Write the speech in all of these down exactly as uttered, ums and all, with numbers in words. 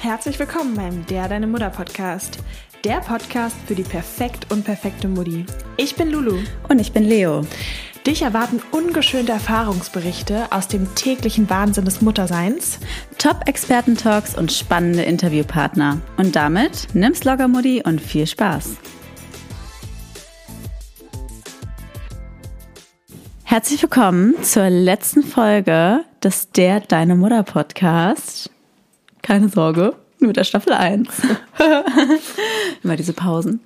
Herzlich willkommen beim Der-Deine-Mutter-Podcast. Der Podcast für die perfekt und perfekte Mutti. Ich bin Lulu. Und ich bin Leo. Dich erwarten ungeschönte Erfahrungsberichte aus dem täglichen Wahnsinn des Mutterseins, Top-Experten-Talks und spannende Interviewpartner. Und damit nimm's locker, Muddi, und viel Spaß. Herzlich willkommen zur letzten Folge des Der-Deine-Mutter-Podcast. Keine Sorge, mit der Staffel eins. Immer diese Pausen.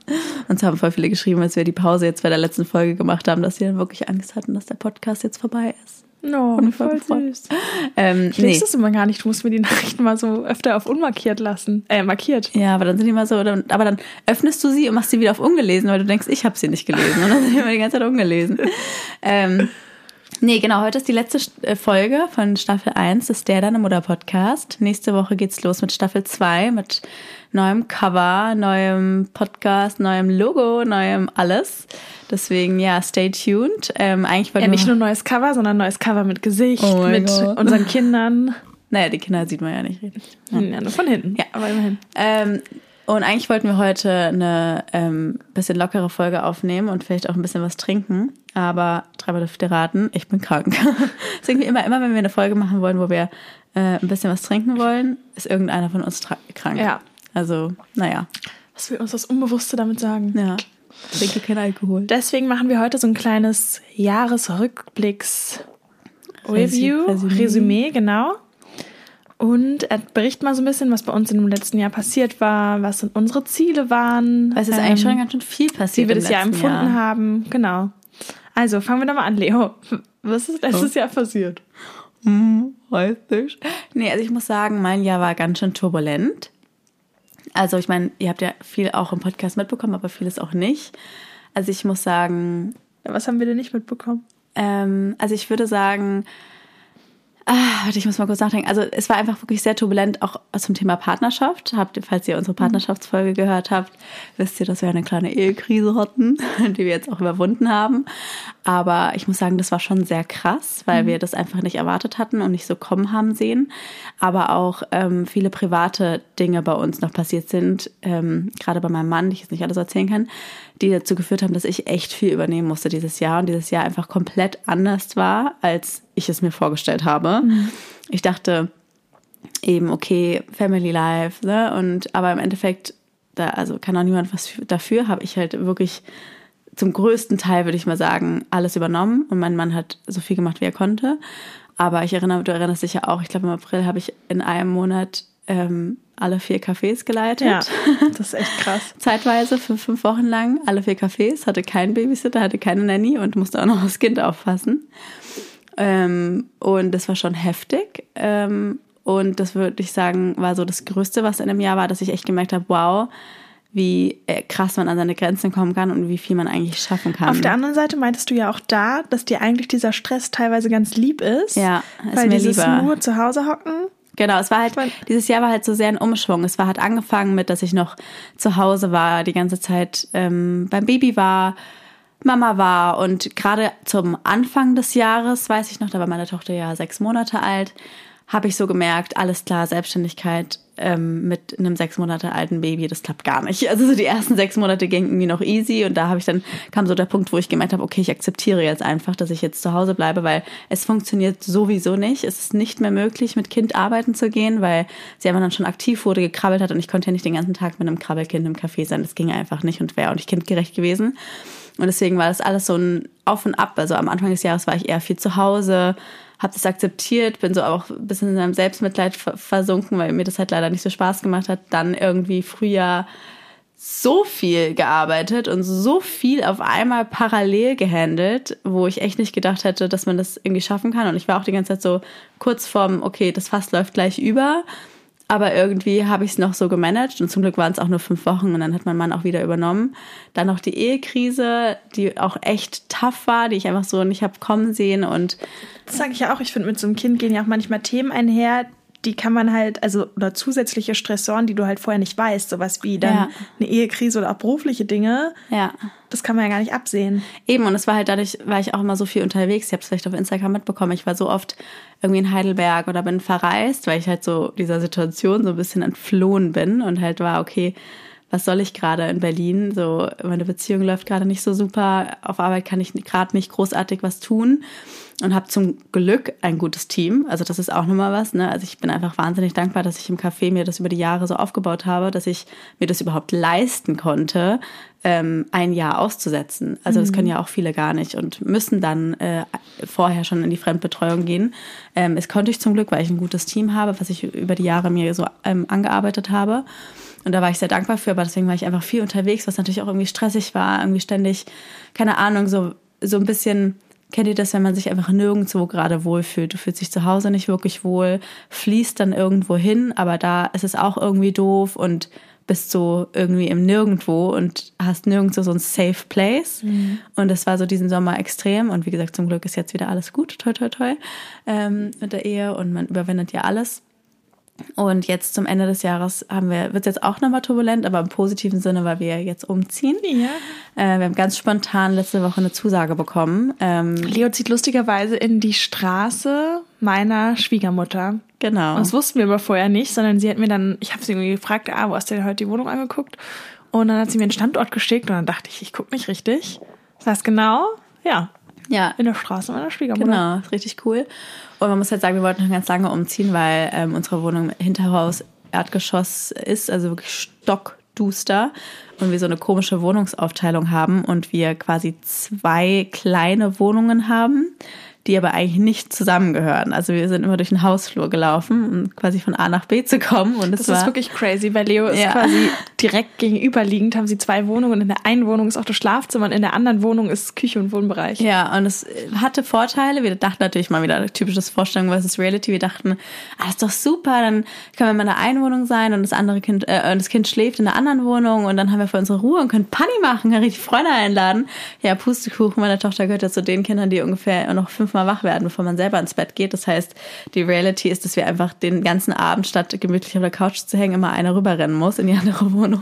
Uns haben voll viele geschrieben, als wir die Pause jetzt bei der letzten Folge gemacht haben, dass sie dann wirklich Angst hatten, dass der Podcast jetzt vorbei ist. No, und voll süß. Ähm, ich lese nee. das immer gar nicht. Du musst mir die Nachrichten mal so öfter auf unmarkiert lassen. Äh, markiert. Ja, aber dann sind die mal so, aber dann öffnest du sie und machst sie wieder auf ungelesen, weil du denkst, ich habe sie nicht gelesen. Und dann sind die immer die ganze Zeit ungelesen. ähm, Nee, genau, heute ist die letzte Folge von Staffel eins des Der-Deine-Mutter-Podcast. Nächste Woche geht's los mit Staffel zwei, mit neuem Cover, neuem Podcast, neuem Logo, neuem alles. Deswegen, ja, stay tuned. Ähm, eigentlich ja, nicht nur neues Cover, sondern neues Cover mit Gesicht, oh mit Gott. unseren Kindern. Naja, die Kinder sieht man ja nicht richtig. Ja, ja nur von hinten, ja, aber immerhin. Ähm, und eigentlich wollten wir heute eine ähm, bisschen lockere Folge aufnehmen und vielleicht auch ein bisschen was trinken. Aber dreimal dürft ihr raten, ich bin krank. Deswegen immer, immer, wenn wir eine Folge machen wollen, wo wir äh, ein bisschen was trinken wollen, ist irgendeiner von uns tra- krank. Ja. Also, naja. Was will uns das Unbewusste damit sagen? Ja, ich trinke keinen Alkohol. Deswegen machen wir heute so ein kleines Jahresrückblicks-Review, Resümee, Resümee genau. Und bericht mal so ein bisschen, was bei uns in dem letzten Jahr passiert war, was unsere Ziele waren. Weil es ist ähm, eigentlich schon ganz schön viel passiert, wie wir das Jahr empfunden Jahr. haben. Genau. Also, fangen wir doch mal an, Leo. Was ist letztes oh. Jahr passiert? Hm, weiß nicht. Nee, also ich muss sagen, mein Jahr war ganz schön turbulent. Also ich meine, ihr habt ja viel auch im Podcast mitbekommen, aber vieles auch nicht. Also ich muss sagen... Ja, was haben wir denn nicht mitbekommen? Ähm, also ich würde sagen... Ah, warte, ich muss mal kurz nachdenken. Also es war einfach wirklich sehr turbulent, auch zum Thema Partnerschaft. Habt ihr, falls ihr unsere Partnerschaftsfolge gehört habt, wisst ihr, dass wir eine kleine Ehekrise hatten, die wir jetzt auch überwunden haben. Aber ich muss sagen, das war schon sehr krass, weil mhm. wir das einfach nicht erwartet hatten und nicht so kommen haben sehen. Aber auch ähm, viele private Dinge bei uns noch passiert sind, ähm, gerade bei meinem Mann, die ich jetzt nicht alles erzählen kann, die dazu geführt haben, dass ich echt viel übernehmen musste dieses Jahr. Und dieses Jahr einfach komplett anders war, als ich es mir vorgestellt habe. Mhm. Ich dachte eben, okay, Family Life, ne? Und, aber im Endeffekt, da, also kann auch niemand was dafür, habe ich halt wirklich zum größten Teil, würde ich mal sagen, alles übernommen. Und mein Mann hat so viel gemacht, wie er konnte. Aber ich erinnere, du erinnerst dich ja auch, ich glaube im April habe ich in einem Monat ähm, alle vier Cafés geleitet. Ja, das ist echt krass. Zeitweise, für fünf Wochen lang, alle vier Cafés, hatte keinen Babysitter, hatte keine Nanny und musste auch noch aufs Kind aufpassen. Ähm, und das war schon heftig. Ähm, und das würde ich sagen, war so das Größte, was in einem Jahr war, dass ich echt gemerkt habe, wow, wie krass man an seine Grenzen kommen kann und wie viel man eigentlich schaffen kann. Auf der anderen Seite meintest du ja auch da, dass dir eigentlich dieser Stress teilweise ganz lieb ist. Ja, ist weil mir dieses lieber. Nur zu Hause hocken. Genau, es war halt, dieses Jahr war halt so sehr ein Umschwung. Es war halt angefangen mit, dass ich noch zu Hause war, die ganze Zeit ähm, beim Baby war, Mama war und gerade zum Anfang des Jahres, weiß ich noch, da war meine Tochter ja sechs Monate alt, habe ich so gemerkt, alles klar, Selbstständigkeit ähm, mit einem sechs Monate alten Baby, das klappt gar nicht. Also so die ersten sechs Monate gingen irgendwie noch easy und da habe ich dann kam so der Punkt, wo ich gemerkt habe, okay, ich akzeptiere jetzt einfach, dass ich jetzt zu Hause bleibe, weil es funktioniert sowieso nicht. Es ist nicht mehr möglich, mit Kind arbeiten zu gehen, weil sie einfach dann schon aktiv wurde, gekrabbelt hat und ich konnte ja nicht den ganzen Tag mit einem Krabbelkind im Café sein. Das ging einfach nicht und wäre auch nicht kindgerecht gewesen. Und deswegen war das alles so ein Auf und Ab. Also am Anfang des Jahres war ich eher viel zu Hause, habe das akzeptiert, bin so auch ein bisschen in meinem Selbstmitleid versunken, weil mir das halt leider nicht so Spaß gemacht hat. Dann irgendwie Frühjahr so viel gearbeitet und so viel auf einmal parallel gehandelt, wo ich echt nicht gedacht hätte, dass man das irgendwie schaffen kann. Und ich war auch die ganze Zeit so kurz vorm, okay, das Fass läuft gleich über. Aber irgendwie habe ich es noch so gemanagt und zum Glück waren es auch nur fünf Wochen und dann hat mein Mann auch wieder übernommen. Dann noch die Ehekrise, die auch echt tough war, die ich einfach so nicht habe kommen sehen. Und das sage ich ja auch, ich finde, mit so einem Kind gehen ja auch manchmal Themen einher, die kann man halt, also oder zusätzliche Stressoren, die du halt vorher nicht weißt, sowas wie dann ja. eine Ehekrise oder auch berufliche Dinge, ja. das kann man ja gar nicht absehen. Eben, und es war halt dadurch, war ich auch immer so viel unterwegs, ich habe es vielleicht auf Instagram mitbekommen, ich war so oft irgendwie in Heidelberg oder bin verreist, weil ich halt so dieser Situation so ein bisschen entflohen bin und halt war, okay, was soll ich gerade in Berlin? So, meine Beziehung läuft gerade nicht so super, auf Arbeit kann ich gerade nicht großartig was tun und habe zum Glück ein gutes Team. Also das ist auch nochmal was, ne? Also ich bin einfach wahnsinnig dankbar, dass ich im Café mir das über die Jahre so aufgebaut habe, dass ich mir das überhaupt leisten konnte, ähm, ein Jahr auszusetzen. Also das können ja auch viele gar nicht und müssen dann äh, vorher schon in die Fremdbetreuung gehen. Ähm, das konnte ich zum Glück, weil ich ein gutes Team habe, was ich über die Jahre mir so ähm, angearbeitet habe. Und da war ich sehr dankbar für, aber deswegen war ich einfach viel unterwegs, was natürlich auch irgendwie stressig war, irgendwie ständig, keine Ahnung, so so ein bisschen, kennt ihr das, wenn man sich einfach nirgendwo gerade wohlfühlt? Du fühlst dich zu Hause nicht wirklich wohl, fließt dann irgendwo hin, aber da ist es auch irgendwie doof und bist so irgendwie im Nirgendwo und hast nirgendwo so ein safe place. Mhm. Und das war so diesen Sommer extrem. Und wie gesagt, zum Glück ist jetzt wieder alles gut, toi, toi, toi, ähm, mit der Ehe und man überwindet ja alles. Und jetzt zum Ende des Jahres haben wir, wird es jetzt auch nochmal turbulent, aber im positiven Sinne, weil wir jetzt umziehen. Ja. Äh, wir haben ganz spontan letzte Woche eine Zusage bekommen. Ähm, Leo zieht lustigerweise in die Straße meiner Schwiegermutter. Genau. Und das wussten wir aber vorher nicht, sondern sie hat mir dann, ich habe sie irgendwie gefragt, ah, wo hast du denn heute die Wohnung angeguckt? Und dann hat sie mir einen Standort geschickt und dann dachte ich, ich gucke nicht richtig. Das heißt genau, ja. Ja. In der Straße meiner Schwiegermutter. Genau, ist richtig cool. Und man muss halt sagen, wir wollten schon ganz lange umziehen, weil ähm, unsere Wohnung im Hinterhaus Erdgeschoss ist, also wirklich stockduster. Und wir so eine komische Wohnungsaufteilung haben und wir quasi zwei kleine Wohnungen haben, die aber eigentlich nicht zusammengehören. Also wir sind immer durch den Hausflur gelaufen, um quasi von A nach B zu kommen. Und das das war, ist wirklich crazy, weil Leo ist ja. quasi direkt gegenüberliegend, haben sie zwei Wohnungen. In der einen Wohnung ist auch das Schlafzimmer und in der anderen Wohnung ist Küche und Wohnbereich. Ja, und es hatte Vorteile. Wir dachten natürlich mal wieder, typisches Vorstellung versus Reality. Wir dachten, ah, das ist doch super, dann können wir in meiner einen Wohnung sein und das andere Kind, äh, und das Kind schläft in der anderen Wohnung und dann haben wir für unsere Ruhe und können Party machen, können richtig Freunde einladen. Ja, Pustekuchen, meine Tochter gehört ja zu den Kindern, die ungefähr noch fünf mal wach werden, bevor man selber ins Bett geht. Das heißt, die Reality ist, dass wir einfach den ganzen Abend, statt gemütlich auf der Couch zu hängen, immer einer rüberrennen muss in die andere Wohnung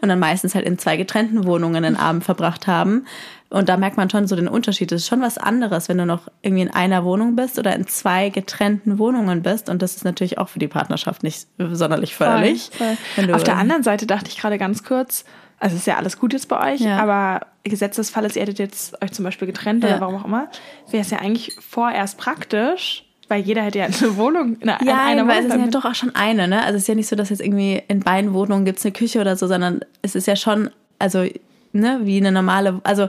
und dann meistens halt in zwei getrennten Wohnungen den Abend verbracht haben. Und da merkt man schon so den Unterschied. Das ist schon was anderes, wenn du noch irgendwie in einer Wohnung bist oder in zwei getrennten Wohnungen bist. Und das ist natürlich auch für die Partnerschaft nicht sonderlich förderlich. Voll, voll. Auf der anderen Seite dachte ich gerade ganz kurz, also ist ja alles gut jetzt bei euch, ja. aber Gesetzesfalles, ihr hättet jetzt euch zum Beispiel getrennt ja. oder warum auch immer, wäre es ja eigentlich vorerst praktisch, weil jeder hätte ja eine Wohnung in einer ja, Wohnung. Ja, weil es ist ja doch auch schon eine, ne? Also es ist ja nicht so, dass jetzt irgendwie in beiden Wohnungen gibt es eine Küche oder so, sondern es ist ja schon, also, ne, wie eine normale, also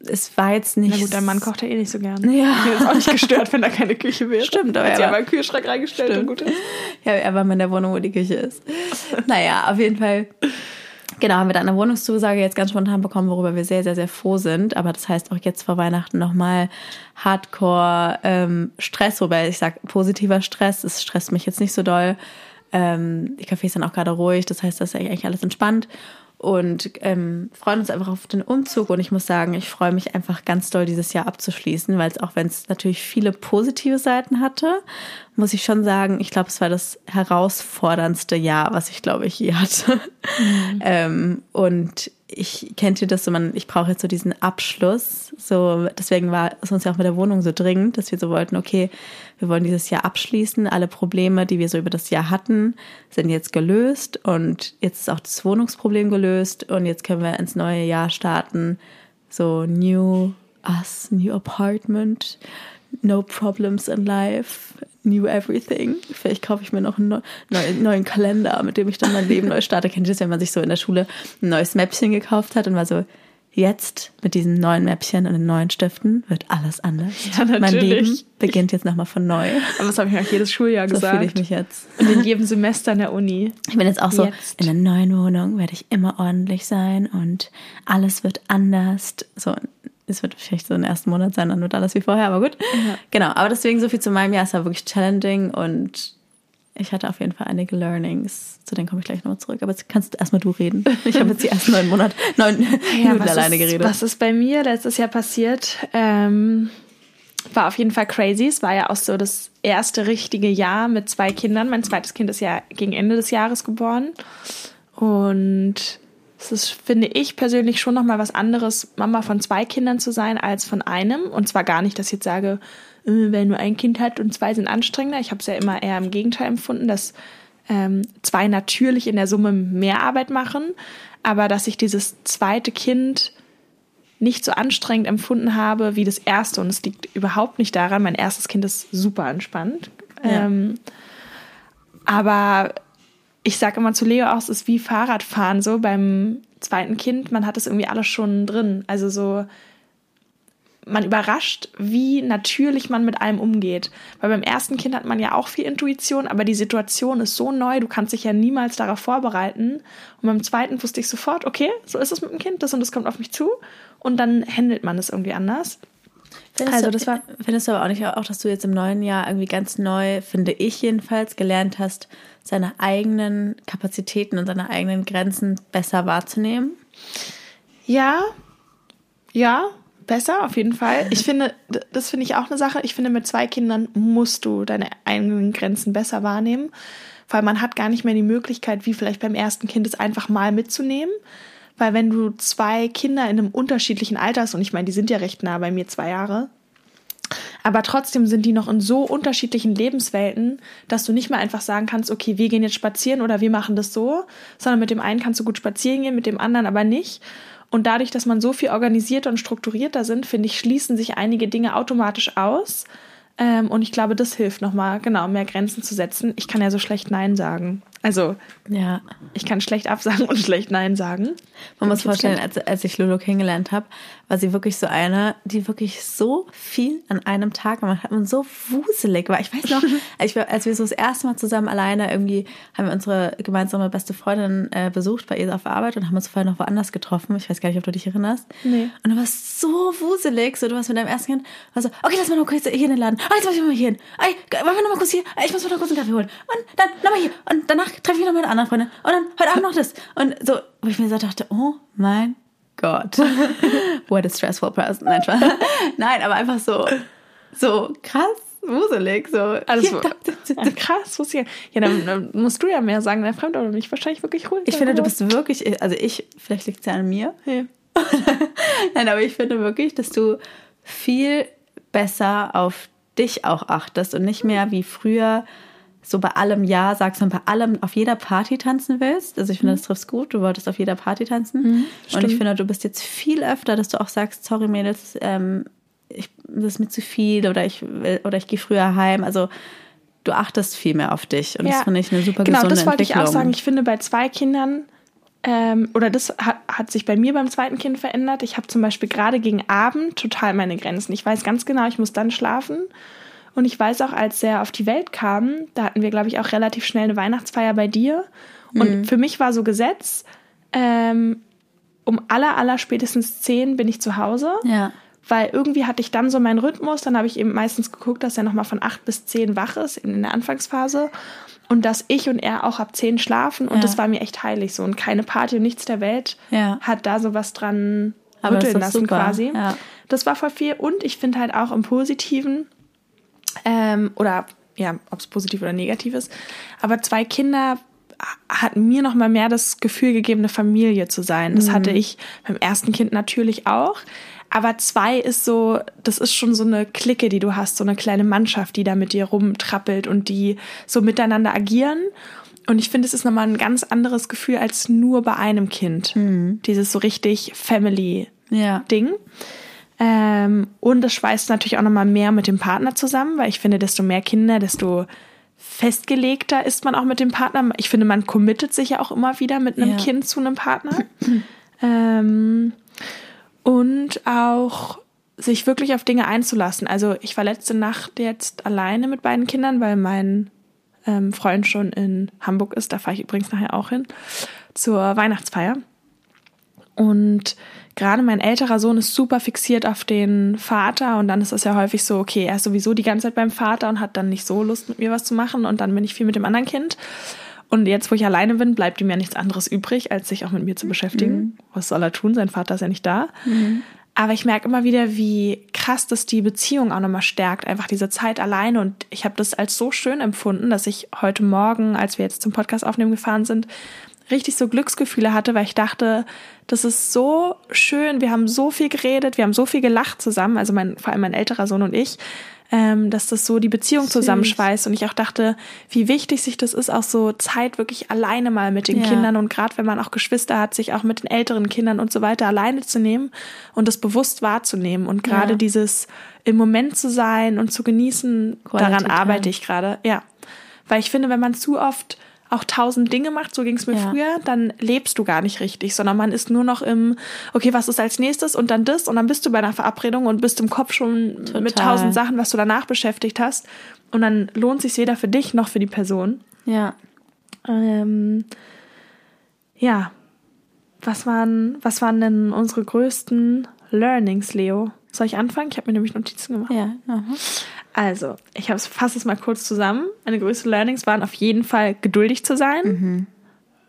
es war jetzt nicht... Na gut, dein Mann kocht ja eh nicht so gern. Ja. Ich hätte es auch nicht gestört, wenn da keine Küche wäre. Stimmt, aber... Hat sie aber einen Kühlschrank reingestellt stimmt. und gut ist. Ja, er war mal in der Wohnung, wo die Küche ist. Naja, auf jeden Fall... Genau, haben wir dann eine Wohnungszusage jetzt ganz spontan bekommen, worüber wir sehr, sehr, sehr froh sind. Aber das heißt auch jetzt vor Weihnachten nochmal Hardcore ähm, Stress, wobei ich sage positiver Stress. Es stresst mich jetzt nicht so doll. Ähm, die Cafés sind auch gerade ruhig, das heißt, das ist eigentlich alles entspannt. Und ähm, freuen uns einfach auf den Umzug und ich muss sagen, ich freue mich einfach ganz doll, dieses Jahr abzuschließen, weil es auch, wenn es natürlich viele positive Seiten hatte, muss ich schon sagen, ich glaube, es war das herausforderndste Jahr, was ich, glaube ich, je hatte. Mhm. ähm, und ich kennt ihr das so, man, ich brauche jetzt so diesen Abschluss, so deswegen war es uns ja auch mit der Wohnung so dringend, dass wir so wollten, okay, wir wollen dieses Jahr abschließen, alle Probleme, die wir so über das Jahr hatten, sind jetzt gelöst und jetzt ist auch das Wohnungsproblem gelöst und jetzt können wir ins neue Jahr starten, so new us, new apartment, no problems in life, new everything. Vielleicht kaufe ich mir noch einen neu, neu, neuen Kalender, mit dem ich dann mein Leben neu starte. Kennt ihr das, wenn man sich so in der Schule ein neues Mäppchen gekauft hat und war so, jetzt mit diesen neuen Mäppchen und den neuen Stiften wird alles anders. Ja, natürlich. Mein Leben beginnt jetzt nochmal von neu. Aber das habe ich mir auch jedes Schuljahr so gesagt. So fühle ich mich jetzt. Und in jedem Semester in der Uni. Ich bin jetzt auch so, jetzt. In der neuen Wohnung werde ich immer ordentlich sein und alles wird anders. So, es wird vielleicht so im ersten Monat sein, dann wird alles wie vorher, aber gut. Ja. Genau, aber deswegen so viel zu meinem Jahr. Es war wirklich challenging und ich hatte auf jeden Fall einige Learnings. Zu denen komme ich gleich nochmal zurück. Aber jetzt kannst erstmal du reden. Ich habe jetzt die ersten neun Monate, neun ja, Minuten alleine ist, geredet. Was ist bei mir letztes Jahr passiert? Ähm, war auf jeden Fall crazy. Es war ja auch so das erste richtige Jahr mit zwei Kindern. Mein zweites Kind ist ja gegen Ende des Jahres geboren. Und es ist, finde ich persönlich, schon nochmal was anderes, Mama von zwei Kindern zu sein als von einem. Und zwar gar nicht, dass ich jetzt sage, wer nur ein Kind hat und zwei sind anstrengender. Ich habe es ja immer eher im Gegenteil empfunden, dass ähm, zwei natürlich in der Summe mehr Arbeit machen, aber dass ich dieses zweite Kind nicht so anstrengend empfunden habe wie das erste. Und es liegt überhaupt nicht daran. Mein erstes Kind ist super entspannt. Ja. Ähm, aber ich sage immer zu Leo auch, es ist wie Fahrradfahren so beim zweiten Kind. Man hat es irgendwie alles schon drin. Also so, man überrascht, wie natürlich man mit allem umgeht. Weil beim ersten Kind hat man ja auch viel Intuition, aber die Situation ist so neu, du kannst dich ja niemals darauf vorbereiten. Und beim zweiten wusste ich sofort, okay, so ist es mit dem Kind, das und das kommt auf mich zu. Und dann handelt man es irgendwie anders. Findest also, du, das war, findest du aber auch nicht auch, dass du jetzt im neuen Jahr irgendwie ganz neu, finde ich jedenfalls, gelernt hast, seine eigenen Kapazitäten und seine eigenen Grenzen besser wahrzunehmen? Ja, ja. Besser, auf jeden Fall. Ich finde, das finde ich auch eine Sache. Ich finde, mit zwei Kindern musst du deine eigenen Grenzen besser wahrnehmen, weil man hat gar nicht mehr die Möglichkeit, wie vielleicht beim ersten Kind, es einfach mal mitzunehmen, weil wenn du zwei Kinder in einem unterschiedlichen Alter hast, und ich meine, die sind ja recht nah bei mir, zwei Jahre, aber trotzdem sind die noch in so unterschiedlichen Lebenswelten, dass du nicht mehr einfach sagen kannst, okay, wir gehen jetzt spazieren oder wir machen das so, sondern mit dem einen kannst du gut spazieren gehen, mit dem anderen aber nicht. Und dadurch, dass man so viel organisierter und strukturierter sind, finde ich, schließen sich einige Dinge automatisch aus. Ähm, und ich glaube, das hilft nochmal, genau, mehr Grenzen zu setzen. Ich kann ja so schlecht Nein sagen. Also, ja, ich kann schlecht absagen und schlecht Nein sagen. Man muss vorstellen, als, als ich Lulu kennengelernt habe, war sie wirklich so eine, die wirklich so viel an einem Tag gemacht hat und so wuselig war. Ich weiß noch, als wir, als wir so das erste Mal zusammen alleine irgendwie, haben wir unsere gemeinsame beste Freundin äh, besucht bei ihr auf Arbeit und haben uns vorher noch woanders getroffen. Ich weiß gar nicht, ob du dich erinnerst. Nee. Und du warst so wuselig, so du warst mit deinem ersten Kind, warst so, okay, lass mal noch kurz hier in den Laden. Oh, jetzt muss ich mal hier hin. Ey, wollen wir noch mal kurz hier? Ich muss mir noch kurz einen Kaffee holen. Und dann nochmal hier. Und danach treffe ich noch meine anderen Freunde. Und dann heute Abend noch das. Und so, wo ich mir so dachte, oh mein Gott. What a stressful person. Nein, Nein aber einfach so, so krass wuselig. So. Alles ja, ja, krass wuselig. Ja, dann, dann musst du ja mehr sagen, der Fremde oder mich wahrscheinlich wirklich ruhig. Ich finde, du bist wirklich, also ich, vielleicht liegt es ja an mir. Ja. Nein, aber ich finde wirklich, dass du viel besser auf dich auch achtest und nicht mehr wie früher so bei allem Ja sagst und bei allem auf jeder Party tanzen willst. Also ich finde, das triffst gut. Du wolltest auf jeder Party tanzen. Mhm, und ich finde, du bist jetzt viel öfter, dass du auch sagst, sorry Mädels, ähm, ich, das ist mir zu viel oder ich will, oder ich gehe früher heim. Also du achtest viel mehr auf dich. Und ja, das finde ich eine super genau, gesunde Entwicklung. Genau, das wollte ich auch sagen. Ich finde, bei zwei Kindern Ähm, oder das hat, hat sich bei mir beim zweiten Kind verändert. Ich habe zum Beispiel gerade gegen Abend total meine Grenzen. Ich weiß ganz genau, ich muss dann schlafen. Und ich weiß auch, als er auf die Welt kam, da hatten wir, glaube ich, auch relativ schnell eine Weihnachtsfeier bei dir. Und mhm. für mich war so Gesetz, ähm, um aller, aller spätestens zehn bin ich zu Hause. Ja. Weil irgendwie hatte ich dann so meinen Rhythmus. Dann habe ich eben meistens geguckt, dass er nochmal von acht bis zehn wach ist, eben in der Anfangsphase. Und dass ich und er auch ab zehn schlafen. Und ja, das war mir echt heilig so. Und keine Party und nichts der Welt ja. hat da sowas dran aber rütteln lassen super. Quasi. Ja. Das war voll viel. Und ich finde halt auch im Positiven, ähm, oder ja, ob es positiv oder negativ ist, aber zwei Kinder hat mir noch mal mehr das Gefühl gegeben, eine Familie zu sein. Das mhm. hatte ich beim ersten Kind natürlich auch. Aber zwei ist so, das ist schon so eine Clique, die du hast, so eine kleine Mannschaft, die da mit dir rumtrappelt und die so miteinander agieren. Und ich finde, es ist nochmal ein ganz anderes Gefühl als nur bei einem Kind. Mhm. Dieses so richtig Family-Ding. Ja. Ähm, und das schweißt natürlich auch nochmal mehr mit dem Partner zusammen, weil ich finde, desto mehr Kinder, desto festgelegter ist man auch mit dem Partner. Ich finde, man committet sich ja auch immer wieder mit einem ja. Kind zu einem Partner. ähm... Und auch sich wirklich auf Dinge einzulassen. Also ich war letzte Nacht jetzt alleine mit beiden Kindern, weil mein ähm, Freund schon in Hamburg ist. Da fahre ich übrigens nachher auch hin, zur Weihnachtsfeier. Und gerade mein älterer Sohn ist super fixiert auf den Vater. Und dann ist es ja häufig so, okay, er ist sowieso die ganze Zeit beim Vater und hat dann nicht so Lust, mit mir was zu machen. Und dann bin ich viel mit dem anderen Kind. Und jetzt, wo ich alleine bin, bleibt ihm ja nichts anderes übrig, als sich auch mit mir zu beschäftigen. Mhm. Was soll er tun? Sein Vater ist ja nicht da. Mhm. Aber ich merke immer wieder, wie krass das die Beziehung auch nochmal stärkt, einfach diese Zeit alleine. Und ich habe das als so schön empfunden, dass ich heute Morgen, als wir jetzt zum Podcast aufnehmen gefahren sind, richtig so Glücksgefühle hatte, weil ich dachte, das ist so schön, wir haben so viel geredet, wir haben so viel gelacht zusammen, also mein, vor allem mein älterer Sohn und ich, ähm, dass das so die Beziehung Süß. zusammenschweißt. Und ich auch dachte, wie wichtig sich das ist, auch so Zeit wirklich alleine mal mit den ja. Kindern und gerade wenn man auch Geschwister hat, sich auch mit den älteren Kindern und so weiter alleine zu nehmen und das bewusst wahrzunehmen und gerade ja. dieses im Moment zu sein und zu genießen, Qualität, daran arbeite ich gerade, ja. Weil ich finde, wenn man zu oft auch tausend Dinge macht, so ging es mir ja. früher, dann lebst du gar nicht richtig, sondern man ist nur noch im, okay, was ist als nächstes und dann das und dann bist du bei einer Verabredung und bist im Kopf schon Total. mit tausend Sachen, was du danach beschäftigt hast und dann lohnt sich's weder für dich noch für die Person. Ja. Ähm, ja. Was waren, was waren denn unsere größten Learnings, Leo? Soll ich anfangen? Ich habe mir nämlich Notizen gemacht. Ja. Mhm. Also, ich fasse es mal kurz zusammen. Meine größten Learnings waren auf jeden Fall, geduldig zu sein. Mhm.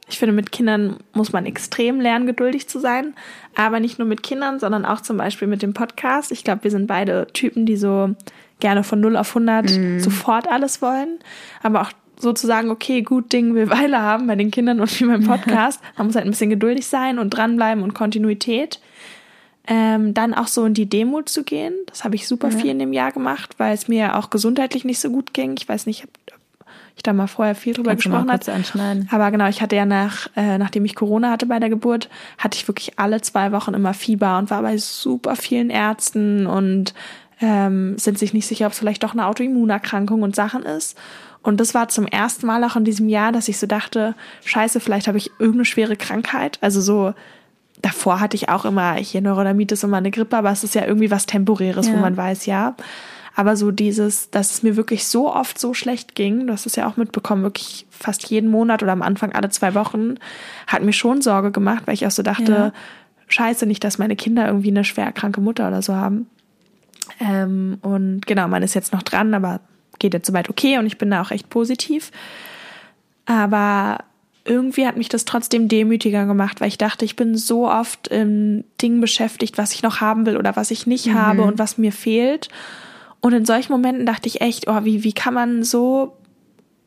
Ich finde, mit Kindern muss man extrem lernen, geduldig zu sein. Aber nicht nur mit Kindern, sondern auch zum Beispiel mit dem Podcast. Ich glaube, wir sind beide Typen, die so gerne von null auf hundert mhm. sofort alles wollen. Aber auch sozusagen, okay, gut Ding will Weile haben bei den Kindern und wie beim Podcast. Man muss halt ein bisschen geduldig sein und dranbleiben und Kontinuität. Ähm, dann auch so in die Demut zu gehen. Das habe ich super ja. viel in dem Jahr gemacht, weil es mir auch gesundheitlich nicht so gut ging. Ich weiß nicht, ob ich da mal vorher viel drüber Kannst gesprochen habe. Aber genau, ich hatte ja nach, äh, nachdem ich Corona hatte bei der Geburt, hatte ich wirklich alle zwei Wochen immer Fieber und war bei super vielen Ärzten und ähm, sind sich nicht sicher, ob es vielleicht doch eine Autoimmunerkrankung und Sachen ist. Und das war zum ersten Mal auch in diesem Jahr, dass ich so dachte, scheiße, vielleicht habe ich irgendeine schwere Krankheit. Also so, davor hatte ich auch immer hier Neurodermitis und mal eine Grippe, aber es ist ja irgendwie was Temporäres, ja. wo man weiß, ja. Aber so dieses, dass es mir wirklich so oft so schlecht ging, du hast es ja auch mitbekommen, wirklich fast jeden Monat oder am Anfang alle zwei Wochen, hat mir schon Sorge gemacht, weil ich auch so dachte, ja. scheiße, nicht, dass meine Kinder irgendwie eine schwer kranke Mutter oder so haben. Ähm, und genau, man ist jetzt noch dran, aber geht jetzt soweit okay und ich bin da auch echt positiv. Aber irgendwie hat mich das trotzdem demütiger gemacht, weil ich dachte, ich bin so oft in Dingen beschäftigt, was ich noch haben will oder was ich nicht mhm. habe und was mir fehlt. Und in solchen Momenten dachte ich echt, oh, wie, wie kann man so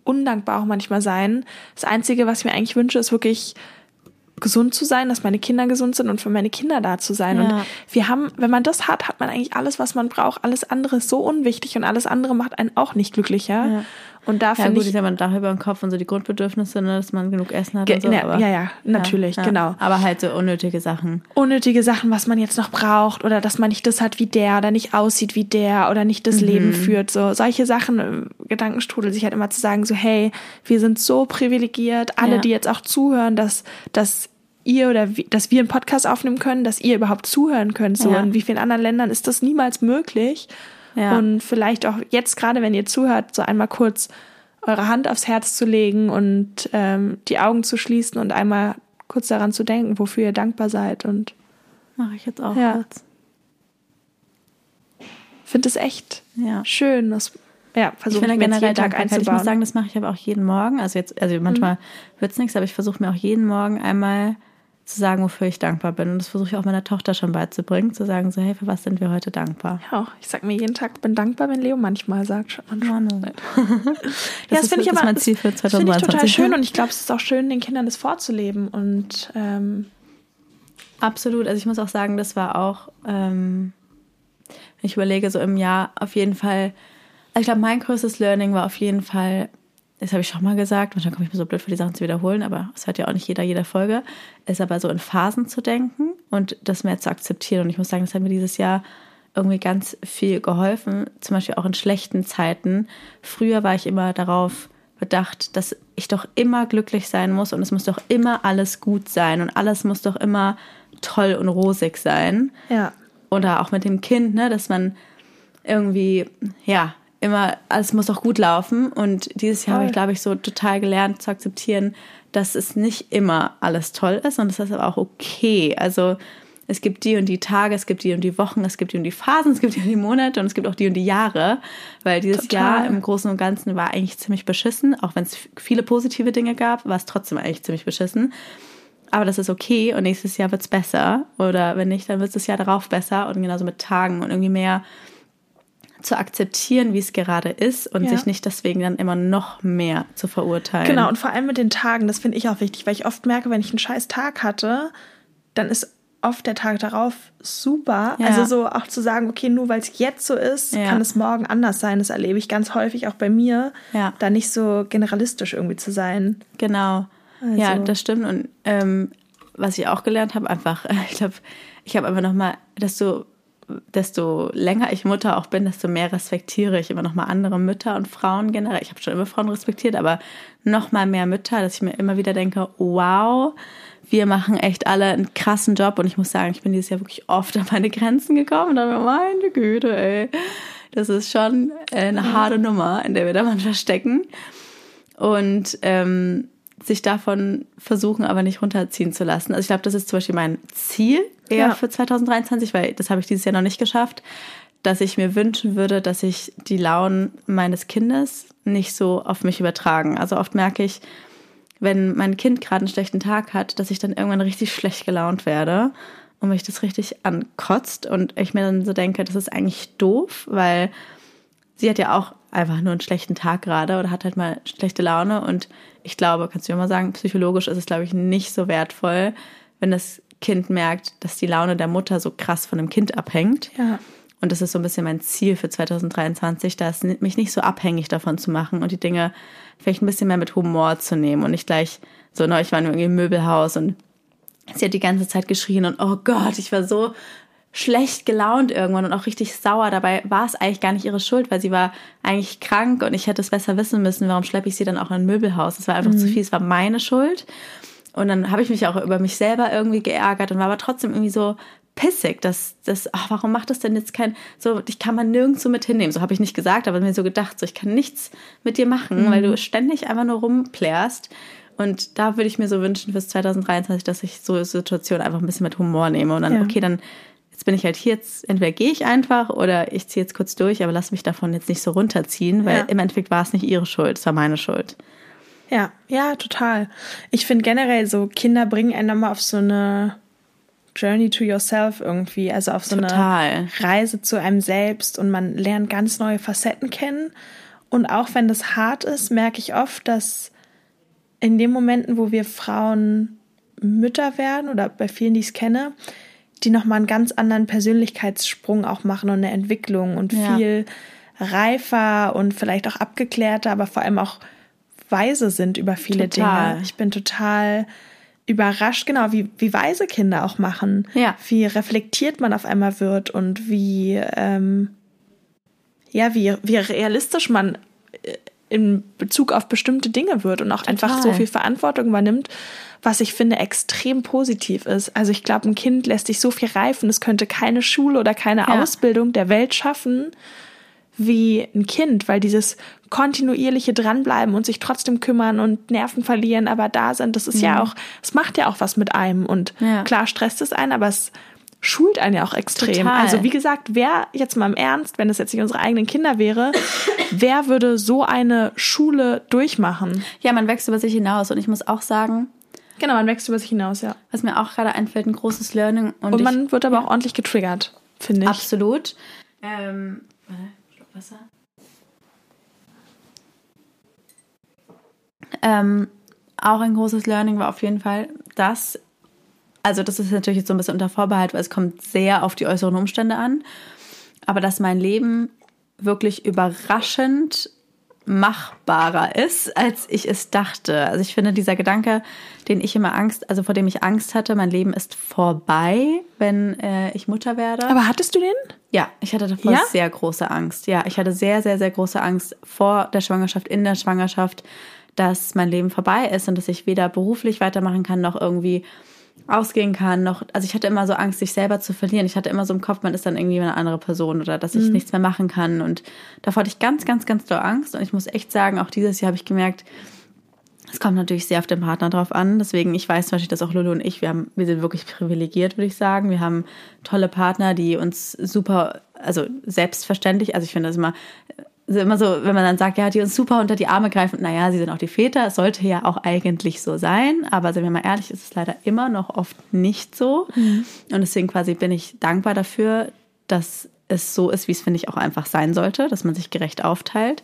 undankbar auch manchmal sein? Das Einzige, was ich mir eigentlich wünsche, ist wirklich gesund zu sein, dass meine Kinder gesund sind und für meine Kinder da zu sein. Ja. Und wir haben, wenn man das hat, hat man eigentlich alles, was man braucht. Alles andere ist so unwichtig und alles andere macht einen auch nicht glücklicher. Ja. Und da finde ich. Ja, gut, ist ja man Dach über den Kopf und so die Grundbedürfnisse, ne, dass man genug Essen hat. Ge- und so, ne, aber, ja, ja, natürlich, ja, ja. genau. Aber halt so unnötige Sachen. Unnötige Sachen, was man jetzt noch braucht oder dass man nicht das hat wie der oder nicht aussieht wie der oder nicht das mhm. Leben führt. So, solche Sachen, Gedankenstrudel, sich halt immer zu sagen, so, hey, wir sind so privilegiert, alle, ja. die jetzt auch zuhören, dass, dass ihr oder wie, dass wir einen Podcast aufnehmen können, dass ihr überhaupt zuhören könnt. So, ja. in wie vielen anderen Ländern ist das niemals möglich? Ja. Und vielleicht auch jetzt gerade, wenn ihr zuhört, so einmal kurz eure Hand aufs Herz zu legen und ähm, die Augen zu schließen und einmal kurz daran zu denken, wofür ihr dankbar seid. Und mache ich jetzt auch ja. kurz. Ich finde es echt ja. schön. Das, ja, versuche ich, ich mir generell jeden Tag einzubauen. Ich muss sagen, das mache ich aber auch jeden Morgen. Also jetzt, also manchmal mhm. wird es nichts, aber ich versuche mir auch jeden Morgen einmal zu sagen, wofür ich dankbar bin. Und das versuche ich auch meiner Tochter schon beizubringen, zu sagen so, hey, für was sind wir heute dankbar? Ja, ich sag mir jeden Tag, bin dankbar, wenn Leo manchmal sagt, schaut man schon. Oh, das ja, das finde ich aber das finde ich total schön und ich glaube, es ist auch schön, den Kindern das vorzuleben und ähm absolut. Also ich muss auch sagen, das war auch, ähm, wenn ich überlege, so im Jahr auf jeden Fall, also ich glaube, mein größtes Learning war auf jeden Fall, das habe ich schon mal gesagt, manchmal komme ich mir so blöd vor, die Sachen zu wiederholen, aber es hört ja auch nicht jeder, jeder Folge, ist aber so in Phasen zu denken und das mehr zu akzeptieren. Und ich muss sagen, das hat mir dieses Jahr irgendwie ganz viel geholfen, zum Beispiel auch in schlechten Zeiten. Früher war ich immer darauf bedacht, dass ich doch immer glücklich sein muss und es muss doch immer alles gut sein und alles muss doch immer toll und rosig sein. Ja. Oder auch mit dem Kind, ne, dass man irgendwie, ja, immer, es muss auch gut laufen und dieses Jahr habe ich, glaube ich, so total gelernt zu akzeptieren, dass es nicht immer alles toll ist und das ist aber auch okay. Also es gibt die und die Tage, es gibt die und die Wochen, es gibt die und die Phasen, es gibt die und die Monate und es gibt auch die und die Jahre, weil dieses total. Jahr im Großen und Ganzen war eigentlich ziemlich beschissen, auch wenn es viele positive Dinge gab, war es trotzdem eigentlich ziemlich beschissen aber das ist okay und nächstes Jahr wird es besser oder wenn nicht, dann wird es das Jahr darauf besser und genauso mit Tagen und irgendwie mehr zu akzeptieren, wie es gerade ist und ja. sich nicht deswegen dann immer noch mehr zu verurteilen. Genau, und vor allem mit den Tagen, das finde ich auch wichtig, weil ich oft merke, wenn ich einen scheiß Tag hatte, dann ist oft der Tag darauf super. Ja. Also so auch zu sagen, okay, nur weil es jetzt so ist, ja. kann es morgen anders sein. Das erlebe ich ganz häufig auch bei mir, ja. da nicht so generalistisch irgendwie zu sein. Genau, also. Ja, das stimmt. Und ähm, was ich auch gelernt habe, einfach, ich glaube, ich habe einfach nochmal, dass du desto länger ich Mutter auch bin, desto mehr respektiere ich immer noch mal andere Mütter und Frauen generell. Ich habe schon immer Frauen respektiert, aber noch mal mehr Mütter, dass ich mir immer wieder denke, wow, wir machen echt alle einen krassen Job. Und ich muss sagen, ich bin dieses Jahr wirklich oft an meine Grenzen gekommen. Und dann meine Güte, ey, das ist schon eine harte Nummer, in der wir da manchmal stecken. Und ähm, sich davon versuchen, aber nicht runterziehen zu lassen. Also ich glaube, das ist zum Beispiel mein Ziel eher ja. für zwanzig dreiundzwanzig, weil das habe ich dieses Jahr noch nicht geschafft, dass ich mir wünschen würde, dass ich die Launen meines Kindes nicht so auf mich übertragen. Also oft merke ich, wenn mein Kind gerade einen schlechten Tag hat, dass ich dann irgendwann richtig schlecht gelaunt werde und mich das richtig ankotzt und ich mir dann so denke, das ist eigentlich doof, weil sie hat ja auch einfach nur einen schlechten Tag gerade oder hat halt mal schlechte Laune und ich glaube, kannst du mir mal sagen, psychologisch ist es, glaube ich, nicht so wertvoll, wenn das Kind merkt, dass die Laune der Mutter so krass von dem Kind abhängt. Ja. Und das ist so ein bisschen mein Ziel für zwanzig dreiundzwanzig, das mich nicht so abhängig davon zu machen und die Dinge vielleicht ein bisschen mehr mit Humor zu nehmen und nicht gleich so, neulich waren wir irgendwie im Möbelhaus und sie hat die ganze Zeit geschrien und oh Gott, ich war so schlecht gelaunt irgendwann und auch richtig sauer. Dabei war es eigentlich gar nicht ihre Schuld, weil sie war eigentlich krank und ich hätte es besser wissen müssen, warum schleppe ich sie dann auch in ein Möbelhaus. Es war einfach mhm. zu viel, es war meine Schuld. Und dann habe ich mich auch über mich selber irgendwie geärgert und war aber trotzdem irgendwie so pissig, dass das, ach, warum macht das denn jetzt kein, so, ich kann man nirgends so mit hinnehmen. So habe ich nicht gesagt, aber mir so gedacht, so ich kann nichts mit dir machen, mhm. weil du ständig einfach nur rumplärst. Und da würde ich mir so wünschen fürs zwanzig dreiundzwanzig, dass ich so Situationen einfach ein bisschen mit Humor nehme und dann, ja. okay, dann jetzt bin ich halt hier, jetzt entweder gehe ich einfach oder ich ziehe jetzt kurz durch, aber lass mich davon jetzt nicht so runterziehen, weil ja. im Endeffekt war es nicht ihre Schuld, es war meine Schuld. Ja, ja, total. Ich finde generell so, Kinder bringen einen nochmal auf so eine Journey to yourself irgendwie, also auf so total. Eine Reise zu einem selbst und man lernt ganz neue Facetten kennen. Und auch wenn das hart ist, merke ich oft, dass in den Momenten, wo wir Frauen Mütter werden oder bei vielen, die ich kenne, die nochmal einen ganz anderen Persönlichkeitssprung auch machen und eine Entwicklung und ja. viel reifer und vielleicht auch abgeklärter, aber vor allem auch weise sind über viele total. Dinge. Ich bin total überrascht, genau, wie, wie weise Kinder auch machen, ja. wie reflektiert man auf einmal wird und wie, ähm, ja, wie, wie realistisch man in Bezug auf bestimmte Dinge wird und auch total. Einfach so viel Verantwortung übernimmt, was ich finde extrem positiv ist. Also ich glaube, ein Kind lässt sich so viel reifen, es könnte keine Schule oder keine ja. Ausbildung der Welt schaffen wie ein Kind, weil dieses kontinuierliche Dranbleiben und sich trotzdem kümmern und Nerven verlieren, aber da sind, das ist ja, ja auch, es macht ja auch was mit einem und ja. klar stresst es einen, aber es schult einen ja auch extrem. Total. Also wie gesagt, wer jetzt mal im Ernst, wenn es jetzt nicht unsere eigenen Kinder wäre, wer würde so eine Schule durchmachen? Ja, man wächst über sich hinaus und ich muss auch sagen, genau, man wächst über sich hinaus, ja. Was mir auch gerade einfällt, ein großes Learning. Und, und man ich, wird aber ja. auch ordentlich getriggert, finde ich. Absolut. Ähm, Schluck Wasser. Ähm, auch ein großes Learning war auf jeden Fall, dass, also das ist natürlich jetzt so ein bisschen unter Vorbehalt, weil es kommt sehr auf die äußeren Umstände an, aber dass mein Leben wirklich überraschend machbarer ist, als ich es dachte. Also ich finde, dieser Gedanke, den ich immer Angst, also vor dem ich Angst hatte, mein Leben ist vorbei, wenn äh, ich Mutter werde. Aber hattest du den? Ja, ich hatte davor ja? sehr große Angst. Ja, ich hatte sehr, sehr, sehr große Angst vor der Schwangerschaft, in der Schwangerschaft, dass mein Leben vorbei ist und dass ich weder beruflich weitermachen kann, noch irgendwie ausgehen kann, noch, also ich hatte immer so Angst, sich selber zu verlieren. Ich hatte immer so im Kopf, man ist dann irgendwie eine andere Person oder dass ich mhm. nichts mehr machen kann. Und davor hatte ich ganz, ganz, ganz doll Angst. Und ich muss echt sagen, auch dieses Jahr habe ich gemerkt, es kommt natürlich sehr auf den Partner drauf an. Deswegen, ich weiß zum Beispiel, dass auch Lulu und ich, wir haben, wir sind wirklich privilegiert, würde ich sagen. Wir haben tolle Partner, die uns super, also selbstverständlich, also ich finde das immer, also immer so, wenn man dann sagt, ja, die uns super unter die Arme greifen, naja, sie sind auch die Väter, es sollte ja auch eigentlich so sein, aber sind wir mal ehrlich, ist es leider immer noch oft nicht so. Mhm. Und deswegen quasi bin ich dankbar dafür, dass es so ist, wie es, finde ich, auch einfach sein sollte, dass man sich gerecht aufteilt.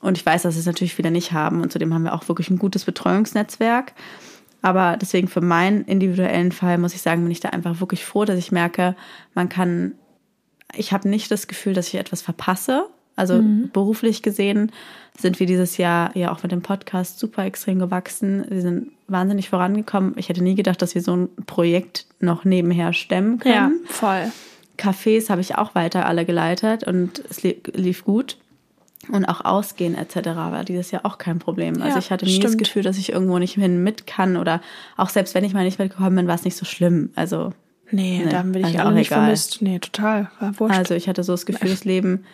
Und ich weiß, dass es natürlich viele nicht haben und zudem haben wir auch wirklich ein gutes Betreuungsnetzwerk. Aber deswegen für meinen individuellen Fall, muss ich sagen, bin ich da einfach wirklich froh, dass ich merke, man kann, ich habe nicht das Gefühl, dass ich etwas verpasse. Also mhm. beruflich gesehen sind wir dieses Jahr ja auch mit dem Podcast super extrem gewachsen. Wir sind wahnsinnig vorangekommen. Ich hätte nie gedacht, dass wir so ein Projekt noch nebenher stemmen können. Ja, voll. Cafés habe ich auch weiter alle geleitet und es lief gut. Und auch Ausgehen et cetera war dieses Jahr auch kein Problem. Ja, also ich hatte nie stimmt. das Gefühl, dass ich irgendwo nicht hin mit kann oder auch selbst wenn ich mal nicht mitgekommen bin, war es nicht so schlimm. Also nee, nee da bin ich also auch nicht vermisst. Nee, total, war wurscht. Also ich hatte so das Gefühl, das Leben,